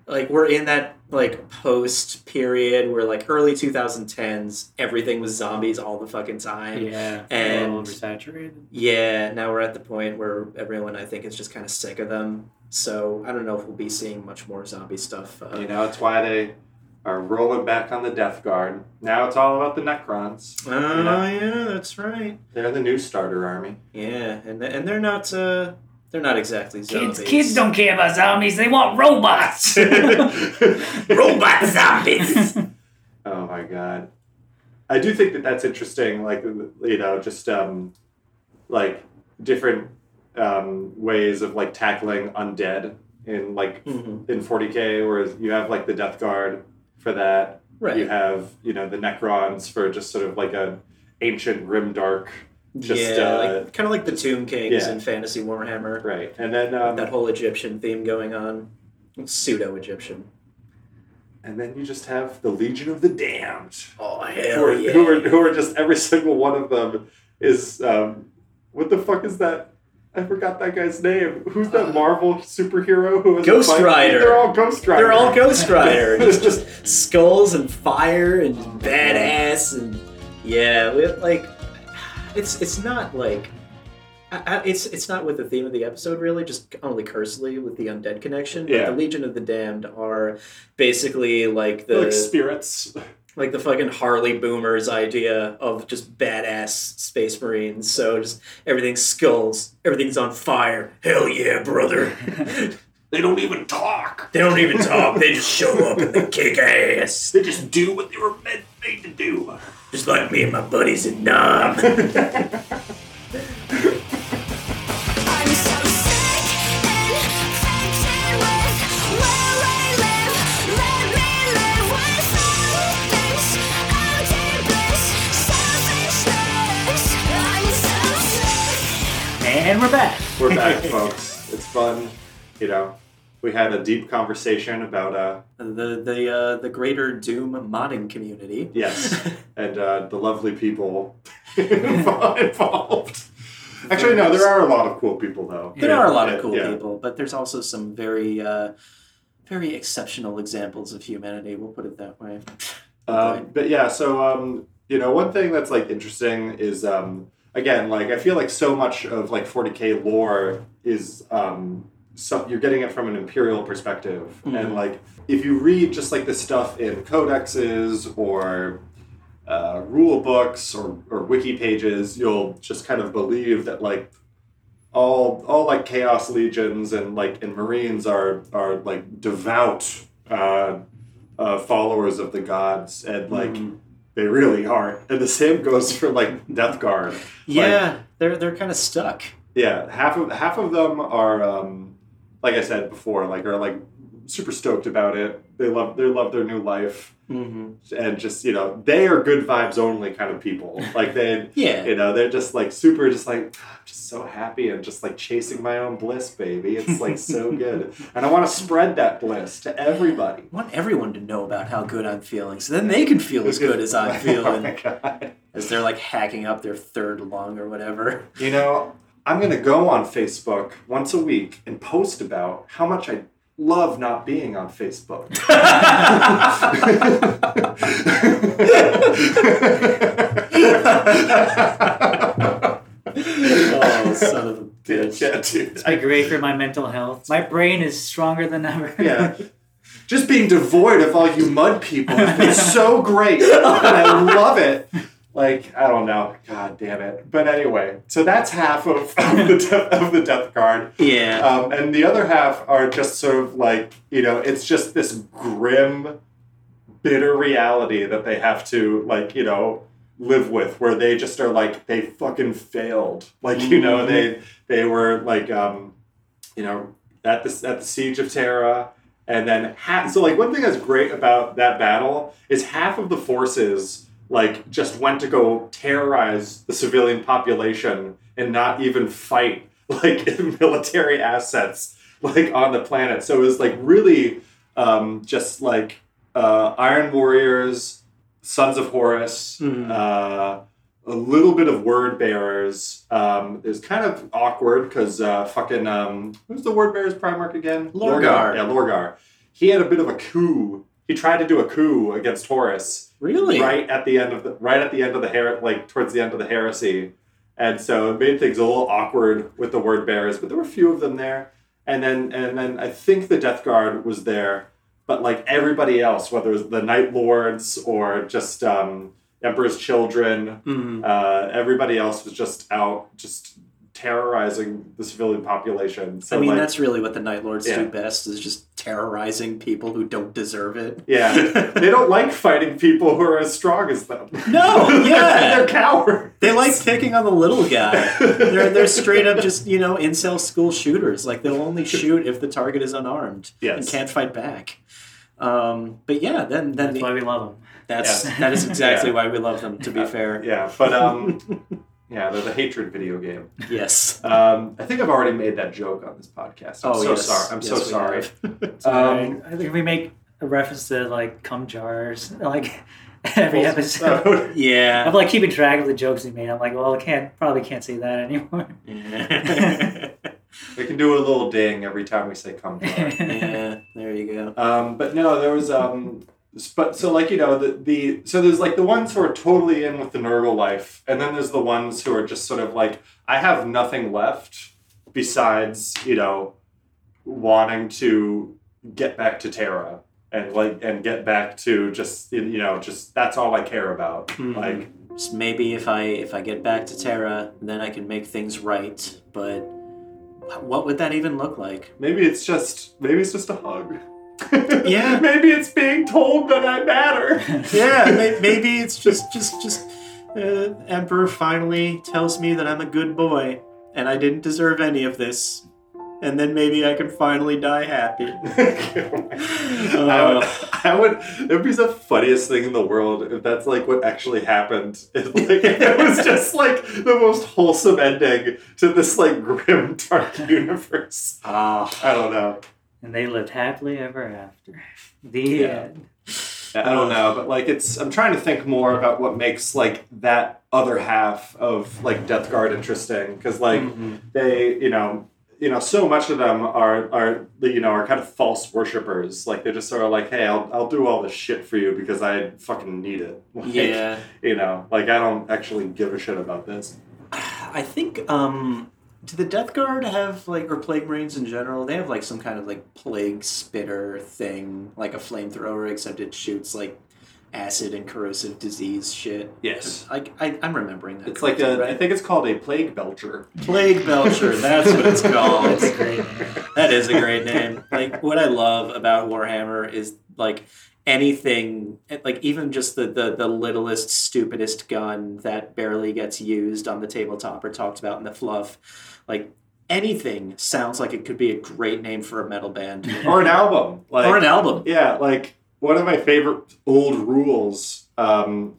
like we're in that like post period where like early 2010s everything was zombies all the fucking time. Yeah. And a little oversaturated. Yeah, now we're at the point where everyone I think is just kind of sick of them. So I don't know if we'll be seeing much more zombie stuff. You know, it's why they are rolling back on the Death Guard. Now it's all about the Necrons. Oh, you know? Yeah, that's right. They're the new starter army. Yeah, and they're not they're not exactly zombies. Kids don't care about zombies. They want robots. Robot zombies. Oh, my God. I do think that that's interesting. Like, you know, just, like, different ways of, like, tackling undead in, like, in 40K, whereas you have, like, the Death Guard for that. Right. You have, you know, the Necrons for just sort of, like, an ancient grimdark. Just, like, kind of like the Tomb Kings in Fantasy Warhammer. Right. And then... that whole Egyptian theme going on. Pseudo-Egyptian. And then you just have the Legion of the Damned. Oh, hell yeah. Who are just... Every single one of them is... what the fuck is that? I forgot that guy's name. Who's that Marvel superhero who is... Ghost Rider. They're all Ghost Rider. just skulls and fire and badass and... Yeah, with like... It's not like, it's not with the theme of the episode really, just only cursorily with the undead connection. Yeah. But the Legion of the Damned are basically like the... Like spirits. Like the fucking Harley Boomers idea of just badass space marines. So just everything's skulls, everything's on fire. Hell yeah, brother. They don't even talk. They just show up and they kick ass. They just do what they were made to do. Just like me and my buddies in Nam. And we're back. We're back, folks. It's fun. You know, we had a deep conversation about the greater Doom modding community. Yes, and the lovely people involved. Actually, no, there are a lot of cool people though. There are a lot of cool people, but there's also some very, very exceptional examples of humanity. We'll put it that way. But yeah, so you know, one thing that's like interesting is again, like I feel like so much of like 40K lore is. So you're getting it from an imperial perspective. Mm-hmm. And, like, if you read just, like, the stuff in codexes or rule books or wiki pages, you'll just kind of believe that, like, all like, Chaos Legions and Marines are like, devout followers of the gods. And, like, they really aren't. And the same goes for, like, Death Guard. Yeah, like, they're kind of stuck. Yeah, half of them are... like I said before, like are like super stoked about it. They love their new life, mm-hmm. and just, you know, they are good vibes only kind of people. Like they, yeah. you know, they're just like super, just like, I'm just so happy and just like chasing my own bliss, baby. It's like so good, and I want to spread that bliss to everybody. I want everyone to know about how good I'm feeling, so then they can feel as good as I'm feeling. Oh my God. As they're like hacking up their third lung or whatever. You know, I'm gonna go on Facebook once a week and post about how much I love not being on Facebook. Oh, son of a bitch. Yeah, dude. It's been great for my mental health. My brain is stronger than ever. Yeah. Just being devoid of all you mud people has been so great. And I love it. Like, I don't know. God damn it. But anyway, so that's half of the Death Guard. Yeah. And the other half are just sort of like, you know, it's just this grim, bitter reality that they have to, like, you know, live with, where they just are like, they fucking failed. Like, you know, they were like, you know, at the Siege of Terra. And then so like one thing that's great about that battle is half of the forces like just went to go terrorize the civilian population and not even fight like military assets like on the planet. So it was like really just like Iron Warriors, Sons of Horus, a little bit of Word Bearers. It's kind of awkward because who's the Word Bearers Primarch again? Lorgar. Yeah, Lorgar. He had a bit of a coup. He tried to do a coup against Horus. Really? Right at the end of the like towards the end of the heresy, and so it made things a little awkward with the Word Bearers. But there were a few of them there, and then I think the Death Guard was there, but like everybody else, whether it was the Night Lords or just. Emperor's Children, everybody else was just out, just terrorizing the civilian population. So, I mean, like, that's really what the Night Lords do best, is just terrorizing people who don't deserve it. Yeah. They don't like fighting people who are as strong as them. No, yeah. They're cowards. They like picking on the little guy. They're straight up just, you know, incel school shooters. Like, they'll only shoot if the target is unarmed and can't fight back. But yeah, then that's why we love them. That is exactly why we love them, to be fair. Yeah, but yeah, they're the hatred video game. Yes. I think I've already made that joke on this podcast. I'm so sorry. I think we make a reference to like cum jars, like every episode. Yeah. I'm like keeping track of the jokes we made. I'm like, well, I probably can't say that anymore. Yeah. We can do a little ding every time we say cum jar. Yeah, there you go. But no, there was but so like, you know, so there's like the ones who are totally in with the Nurgle life, and then there's the ones who are just sort of like, I have nothing left besides, you know, wanting to get back to Terra and get back to just, you know, just that's all I care about. Mm-hmm. Like, just maybe if I get back to Terra, then I can make things right, but what would that even look like? Maybe it's just a hug. Yeah. Maybe it's being told that I matter. Yeah. Maybe it's just Emperor finally tells me that I'm a good boy and I didn't deserve any of this, and then maybe I can finally die happy. It would be the funniest thing in the world if that's like what actually happened. It was just like the most wholesome ending to this like grim dark universe. I don't know. And they lived happily ever after. The end. I don't know, but like I'm trying to think more about what makes like that other half of like Death Guard interesting, because like they, you know, so much of them are kind of false worshippers. Like they're just sort of like, hey, I'll do all this shit for you because I fucking need it. Like, yeah. You know, like I don't actually give a shit about this. I think. Do the Death Guard have, like, or Plague Marines in general, they have, like, some kind of, like, plague spitter thing, like a flamethrower, except it shoots, like, acid and corrosive disease shit? Yes. I'm remembering that. It's like right? I think it's called a Plague Belcher. Plague Belcher, that's what it's called. That's a great name. That is a great name. Like, what I love about Warhammer is, like, anything, like even just the littlest, stupidest gun that barely gets used on the tabletop or talked about in the fluff, like anything sounds like it could be a great name for a metal band. Or an album. Or an album. Yeah, like one of my favorite old rules that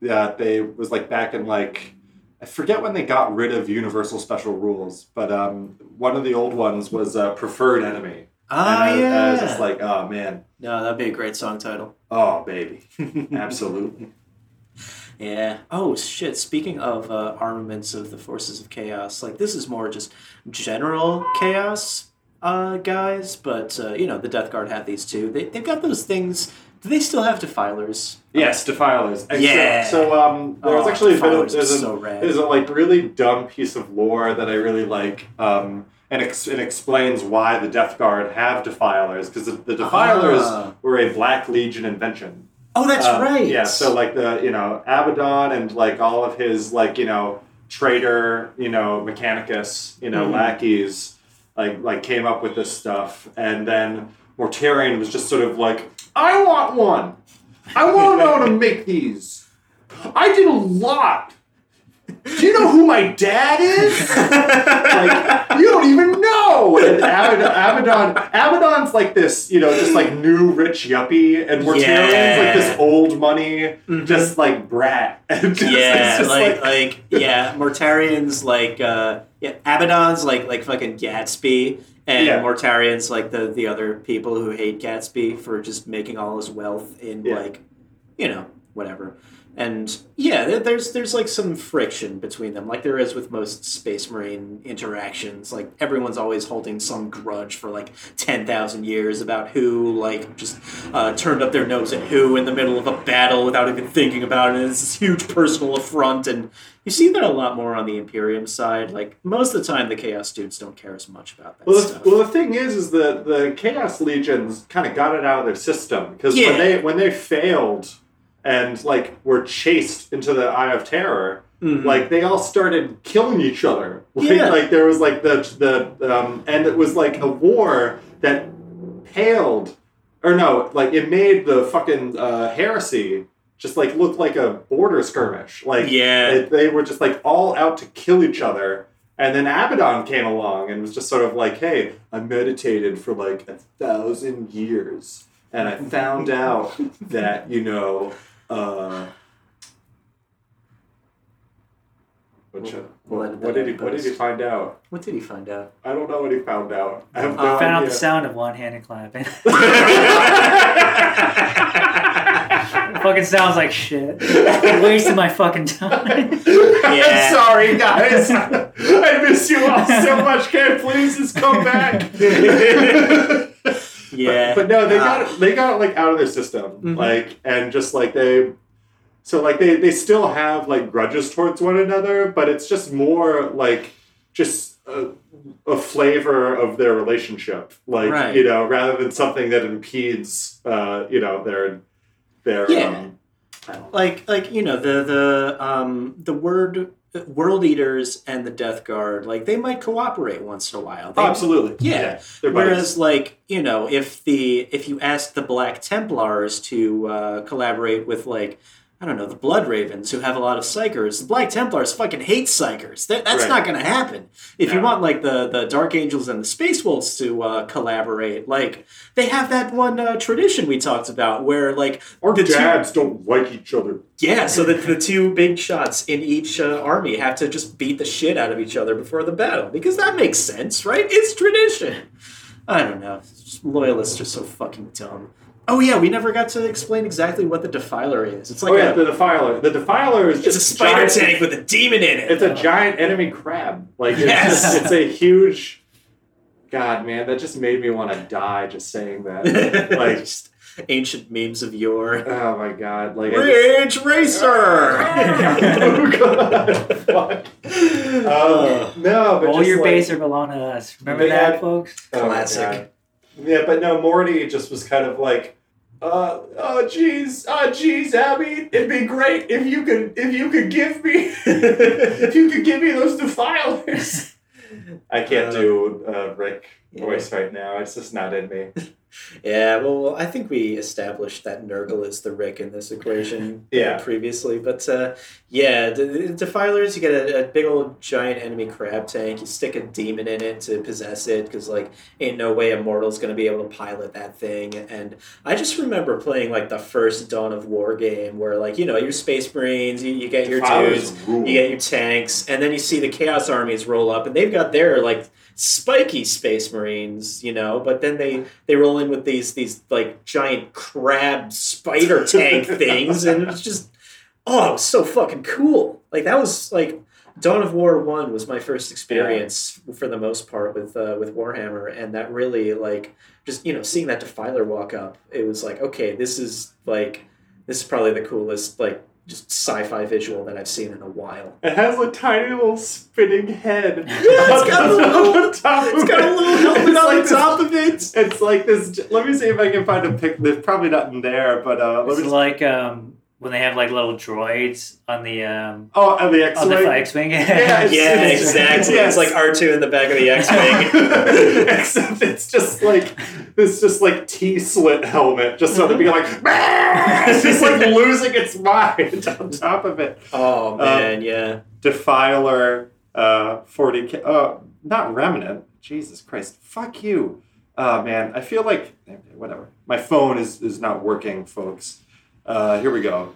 was back in I forget when they got rid of universal special rules, but one of the old ones was Preferred Enemy. I was just like, oh, man. No, that'd be a great song title. Oh, baby. Absolutely. Yeah. Oh, shit. Speaking of armaments of the forces of chaos, like this is more just general chaos guys, but, the Death Guard had these too. They've got those things... Do they still have Defilers? Yes, Defilers. Excellent. Yeah. So there was actually there's a really dumb piece of lore that I really like, and explains why the Death Guard have Defilers, because the Defilers were a Black Legion invention. Oh, that's right. Yeah. So Abaddon and all of his traitor Mechanicus lackeys came up with this stuff, and then Mortarion was just sort of like, I want one. I want to know how to make these. I did a lot. Do you know who my dad is? You don't even know. And Abaddon's like this, just new rich yuppie, and Mortarion's this old money, just brat. Mortarion's Abaddon's like fucking Gatsby. And Mortarian's the other people who hate Gatsby for just making all his wealth in whatever. And there's some friction between them, like there is with most Space Marine interactions. Like everyone's always holding some grudge for 10,000 years about who just turned up their nose at who in the middle of a battle without even thinking about it. And it's this huge personal affront, and you see that a lot more on the Imperium side. Most of the time, the Chaos dudes don't care as much about that stuff. Well, the thing is the Chaos Legions kind of got it out of their system because when they failed. And, were chased into the Eye of Terror. Mm-hmm. They all started killing each other. There was, and it was, a war that paled... Or, no, it made the fucking heresy just, look like a border skirmish. They were just, all out to kill each other. And then Abaddon came along and was just sort of hey, I meditated for, 1,000 years. And I found out that, What did he find out? I don't know what he found out. I have no found idea. Out the sound of one-handed clapping. It fucking sounds like shit. I wasted my fucking time. I'm sorry, guys. I miss you all so much. Can't please just come back. Yeah, but no, they got it out of their system, mm-hmm. And just they, so they still have grudges towards one another, but it's just more just a flavor of their relationship, right. Rather than something that impedes, their the word. World Eaters and the Death Guard, they might cooperate once in a while. Absolutely. Yeah. Whereas, if you ask the Black Templars to collaborate with, I don't know, the Blood Ravens, who have a lot of psychers, the Black Templars fucking hate psychers. That's not going to happen. If you want, the Dark Angels and the Space Wolves to collaborate, they have that one tradition we talked about where, Our dads don't like each other. Yeah, so that the two big shots in each army have to just beat the shit out of each other before the battle, because that makes sense, right? It's tradition. I don't know. Loyalists are so fucking dumb. Oh, yeah, we never got to explain exactly what the Defiler is. It's the Defiler. The Defiler is just a spider tank with a demon in it. It's a giant enemy crab. It's a huge... God, man, that just made me want to die just saying that. Just ancient memes of yore. Oh, my God. Rage Racer! Oh, God. Fuck. No, but all your base are belong to us. Remember that, folks? Oh, classic. Yeah, but no, Morty just was kind of oh jeez, Abby, it'd be great if you could give me those Defilers. I can't do Rick voice right now. It's just not in me. Yeah, well, I think we established that Nurgle is the Rick in this equation previously. But, Defilers, you get a big old giant enemy crab tank. You stick a demon in it to possess it because, like, ain't no way a mortal's going to be able to pilot that thing. And I just remember playing, like, the first Dawn of War game where, like, you know, your Space Marines, you get your dudes, you get your tanks, and then you see the Chaos Armies roll up, and they've got their, like, spiky Space Marines, you know, but then they roll in with these like giant crab spider tank things, and it's just it was so fucking cool. Like, that was like Dawn of War 1 was my first experience for the most part with Warhammer, and that really, like, just, you know, seeing that Defiler walk up, it was like, okay, this is probably the coolest, like, just sci-fi visual that I've seen in a while. It has a tiny little spinning head. Yeah, it's got a little helmet on top of it. It's like this. Let me see if I can find a pic. There's probably nothing there, but when they have, like, little droids on the on the X-wing. On the X-wing. It's exactly. Yes. It's like R2 in the back of the X-wing. Except it's just like. It's just like T-slit helmet, just so they'd be like, it's just like losing its mind on top of it. Oh, man, yeah. Defiler, 40K. Oh, not Remnant. Jesus Christ. Fuck you. Oh, man. I feel like, whatever. My phone is not working, folks. Here we go.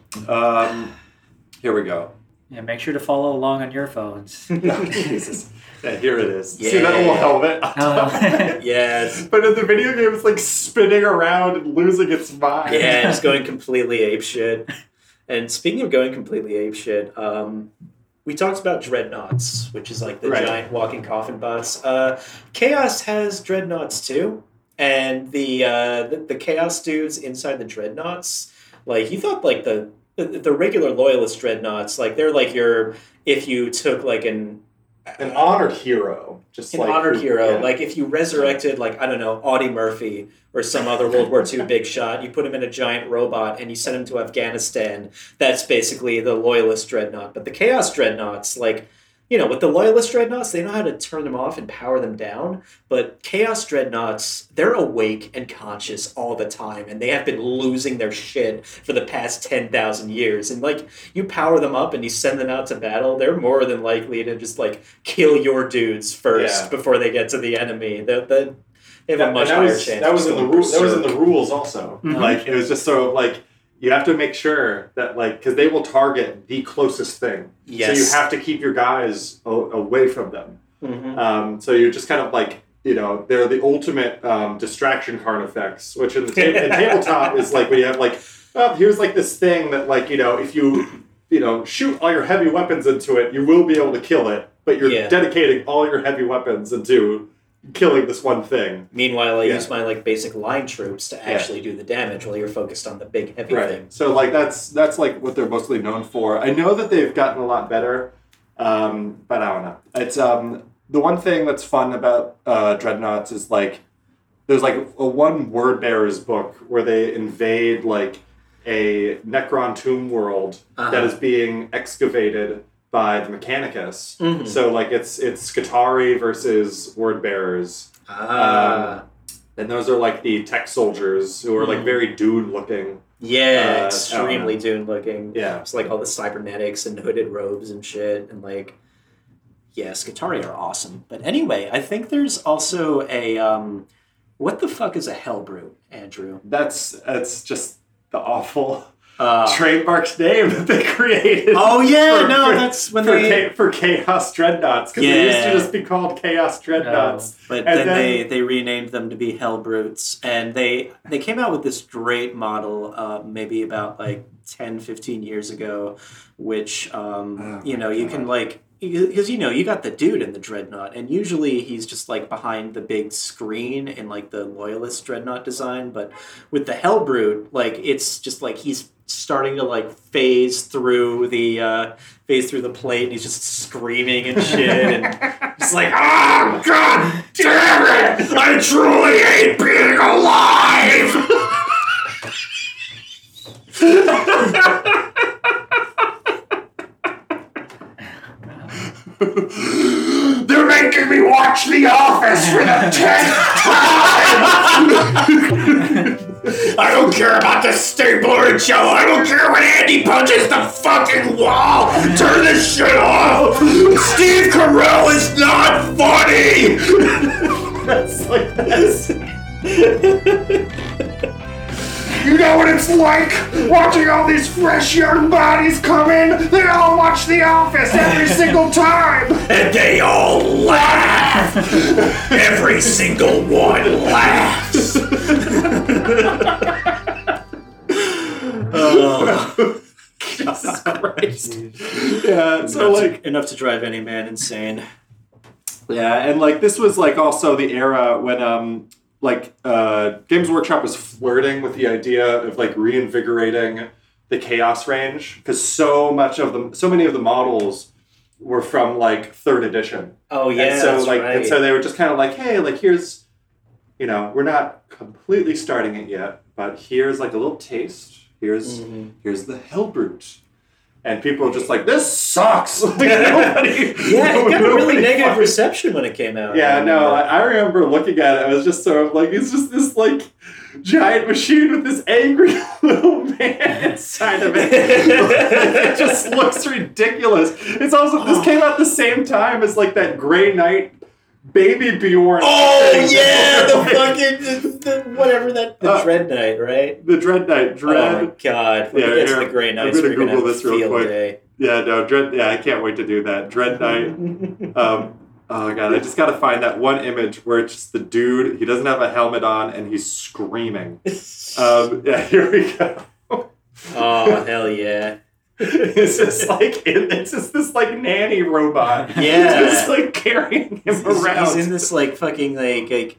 Yeah, make sure to follow along on your phones. Oh, Jesus. Yeah, here it is. Yeah. See that little helmet? Yes. But in the video game, it's like spinning around and losing its mind. Yeah, just going completely apeshit. And speaking of going completely apeshit, we talked about dreadnoughts, which is like the giant walking coffin bots. Chaos has dreadnoughts too. And the Chaos dudes inside the dreadnoughts, like, you thought, like, the regular loyalist dreadnoughts, like, they're like if you took, like, an honored hero, like if you resurrected, like, I don't know, Audie Murphy or some other World War II big shot, you put him in a giant robot and you send him to Afghanistan. That's basically the loyalist dreadnought. But the Chaos dreadnoughts, like, you know, with the loyalist dreadnoughts, they know how to turn them off and power them down. But Chaos dreadnoughts, they're awake and conscious all the time, and they have been losing their shit for the past 10,000 years. And, like, you power them up and you send them out to battle, they're more than likely to just, like, kill your dudes first before they get to the enemy. They have a much higher chance. That was in the rules also. Mm-hmm. Like, it was just so, like, you have to make sure that, like, because they will target the closest thing. Yes. So you have to keep your guys away from them. Mm-hmm. So you're just kind of like, you know, they're the ultimate distraction card effects, which in the tabletop is like when you have, like, well, here's, like, this thing that, like, you know, if you know, shoot all your heavy weapons into it, you will be able to kill it, but you're dedicating all your heavy weapons into killing this one thing. Meanwhile, I use my, like, basic line troops to actually do the damage while you're focused on the big heavy thing. So, like, that's like what they're mostly known for. I know that they've gotten a lot better, but I don't know. It's the one thing that's fun about dreadnoughts is, like, there's, like, a one Word Bearers book where they invade, like, a Necron tomb world that is being excavated by the Mechanicus. Mm-hmm. So, like, it's Skitarii versus Word Bearers. And those are, like, the tech soldiers who are, like, very Dune-looking. Yeah, extremely Dune-looking. Yeah. It's, like, all the cybernetics and hooded robes and shit. And, like, yeah, Skitarii are awesome. But anyway, I think there's also a, what the fuck is a Hellbrute, Andrew? That's just the awful trademark's name that they created. Oh yeah, that's when for Chaos Dreadnoughts, because they used to just be called Chaos Dreadnoughts. No. But then they renamed them to be Hellbrutes, and they came out with this great model maybe about, like, 10-15 years ago, which you know, you can, like, because, you know, you got the dude in the dreadnought, and usually he's just, like, behind the big screen in, like, the loyalist dreadnought design. But with the Hellbrute, like, it's just like he's starting to, like, phase through the plate, and he's just screaming and shit, and just like, oh, God damn it! I truly hate being alive. They're making me watch The Office for the 10th I don't care about the stapler and cello. I don't care when Andy punches the fucking wall. Turn this shit off. Steve Carell is not funny. That's like this. You know what it's like watching all these fresh young bodies come in. They all watch The Office every single time. And they all laugh. Every single one laughs. Oh, Jesus Christ. Yeah, so like enough to drive any man insane. Yeah, and like this was like also the era when Games Workshop was flirting with the idea of like reinvigorating the Chaos range because so many of the models were from like 3rd edition. Oh yeah, and so that's like right. And so they were just kind of like, hey, like here's, you know, we're not completely starting it yet, but here's like a little taste. Here's the Hellbrute. And people are just like, this sucks. Like, it got a really negative reception when it came out. Yeah, no, I remember looking at it. I was just sort of like, it's just this like giant machine with this angry little man inside of it. It just looks ridiculous. It's also this came out the same time as like that Grey Knight Baby Bjorn. Oh yeah, the Dread Knight, right? The Dread Knight. Oh my God! When it gets to the Grey Knights, I'm gonna Google this real quick. Day. Yeah, no, Dread. Yeah, I can't wait to do that. Dread Knight. Oh God, I just gotta find that one image where it's just the dude. He doesn't have a helmet on, and he's screaming. Yeah, here we go. Oh hell yeah. It's just this nanny robot. Yeah, just like carrying him around. He's in this like fucking like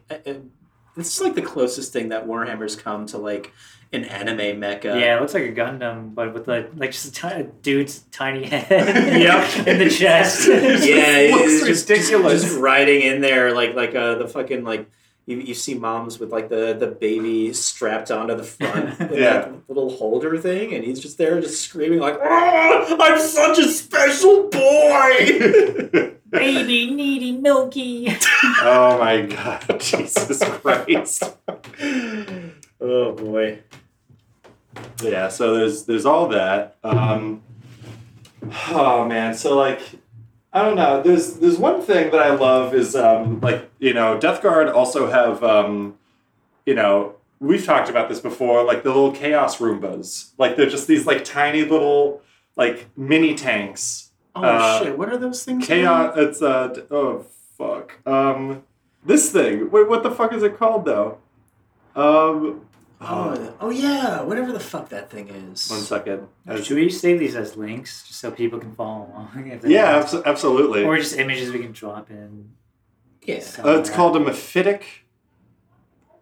it's like the closest thing that Warhammer's come to like an anime mecha. Yeah, it looks like a Gundam, but with like just a dude's tiny head. Yep, in the chest. It's ridiculous. Just riding in there like the fucking like. You see moms with like the baby strapped onto the front with that little holder thing, and he's just there just screaming like, oh, I'm such a special boy! Baby needy milky. Oh my God, Jesus Christ. Oh boy. Yeah, so there's all that. Oh man, so like I don't know. There's one thing that I love is Death Guard also have we've talked about this before, like the little Chaos Roombas. Like they're just these like tiny little like mini tanks. Oh shit! What are those things? Chaos. Called? It's oh fuck. This thing. Wait, what the fuck is it called though? Oh yeah, whatever the fuck that thing is. One second. Should we save these as links just so people can follow along? If yeah, absolutely. Or just images we can drop in. Yeah. It's called a mephitic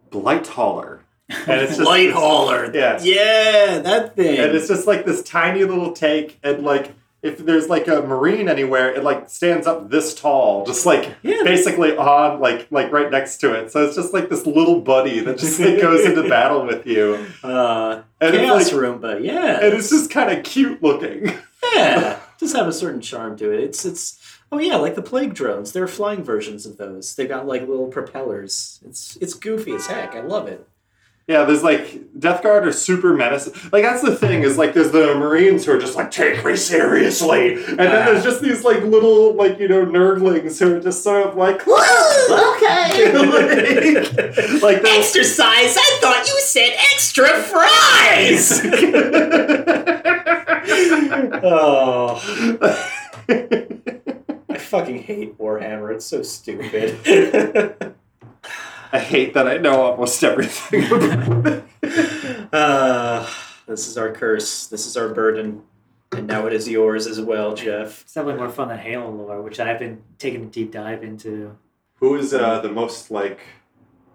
blight hauler. And it's just blight hauler. Yeah. Yeah, that thing. And it's just like this tiny little tank, and like if there's like a marine anywhere, it like stands up this tall, just like basically on like right next to it. So it's just like this little buddy that just like goes into battle with you. Chaos Roomba, yeah. And it's just kind of cute looking. Yeah, just have a certain charm to it. It's oh yeah, like the plague drones. They're flying versions of those. They got like little propellers. It's goofy as heck. I love it. Yeah, there's like Death Guard are super menacing. Like that's the thing is like there's the Marines who are just like take me seriously, and then there's just these like little like nerdlings who are just sort of like okay, like exercise. I thought you said extra fries. Oh, I fucking hate Warhammer. It's so stupid. I hate that I know almost everything about it. This is our curse. This is our burden. And now it is yours as well, Jeff. It's definitely more fun than Halo lore, which I've been taking a deep dive into. Who is the most like...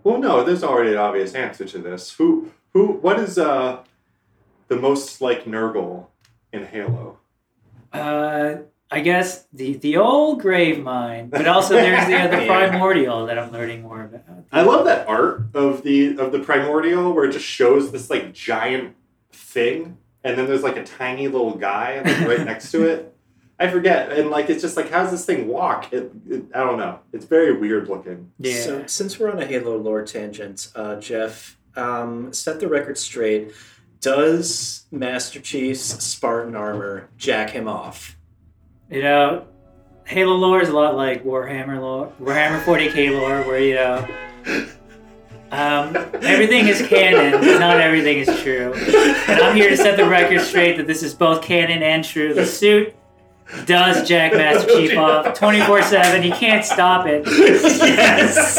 Well, no, there's already an obvious answer to this. What is the most like Nurgle in Halo? I guess the old grave mine, but also there's the other primordial that I'm learning more about. I love that art of the primordial where it just shows this like giant thing, and then there's like a tiny little guy like, right next to it. I forget, and like it's just like how does this thing walk? It I don't know. It's very weird looking. Yeah. So since we're on a Halo lore tangent, Jeff, set the record straight. Does Master Chief's Spartan armor jack him off? You know, Halo lore is a lot like Warhammer lore, Warhammer 40k lore, where, you know, everything is canon, but not everything is true. And I'm here to set the record straight that this is both canon and true. The suit does jack Master Chief off 24/7. He can't stop it. Yes!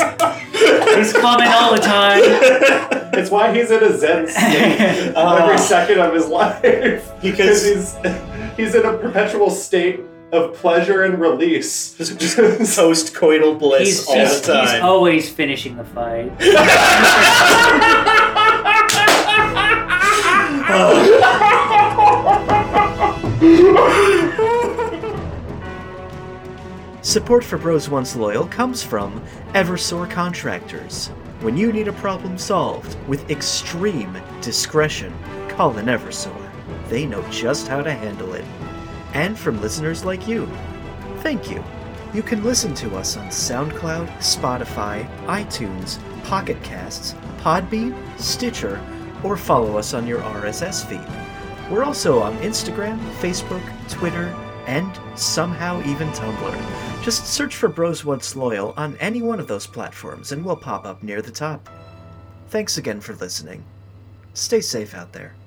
He's coming all the time. It's why he's in a zen state every second of his life. Because he's in a perpetual state of pleasure and release. Just post-coital bliss all the time. He's always finishing the fight. Support for Bros Once Loyal comes from Eversor Contractors. When you need a problem solved with extreme discretion, call an Eversor. They know just how to handle it. And from listeners like you. Thank you. You can listen to us on SoundCloud, Spotify, iTunes, Pocket Casts, Podbean, Stitcher, or follow us on your RSS feed. We're also on Instagram, Facebook, Twitter, and somehow even Tumblr. Just search for Bros Once Loyal on any one of those platforms and we'll pop up near the top. Thanks again for listening. Stay safe out there.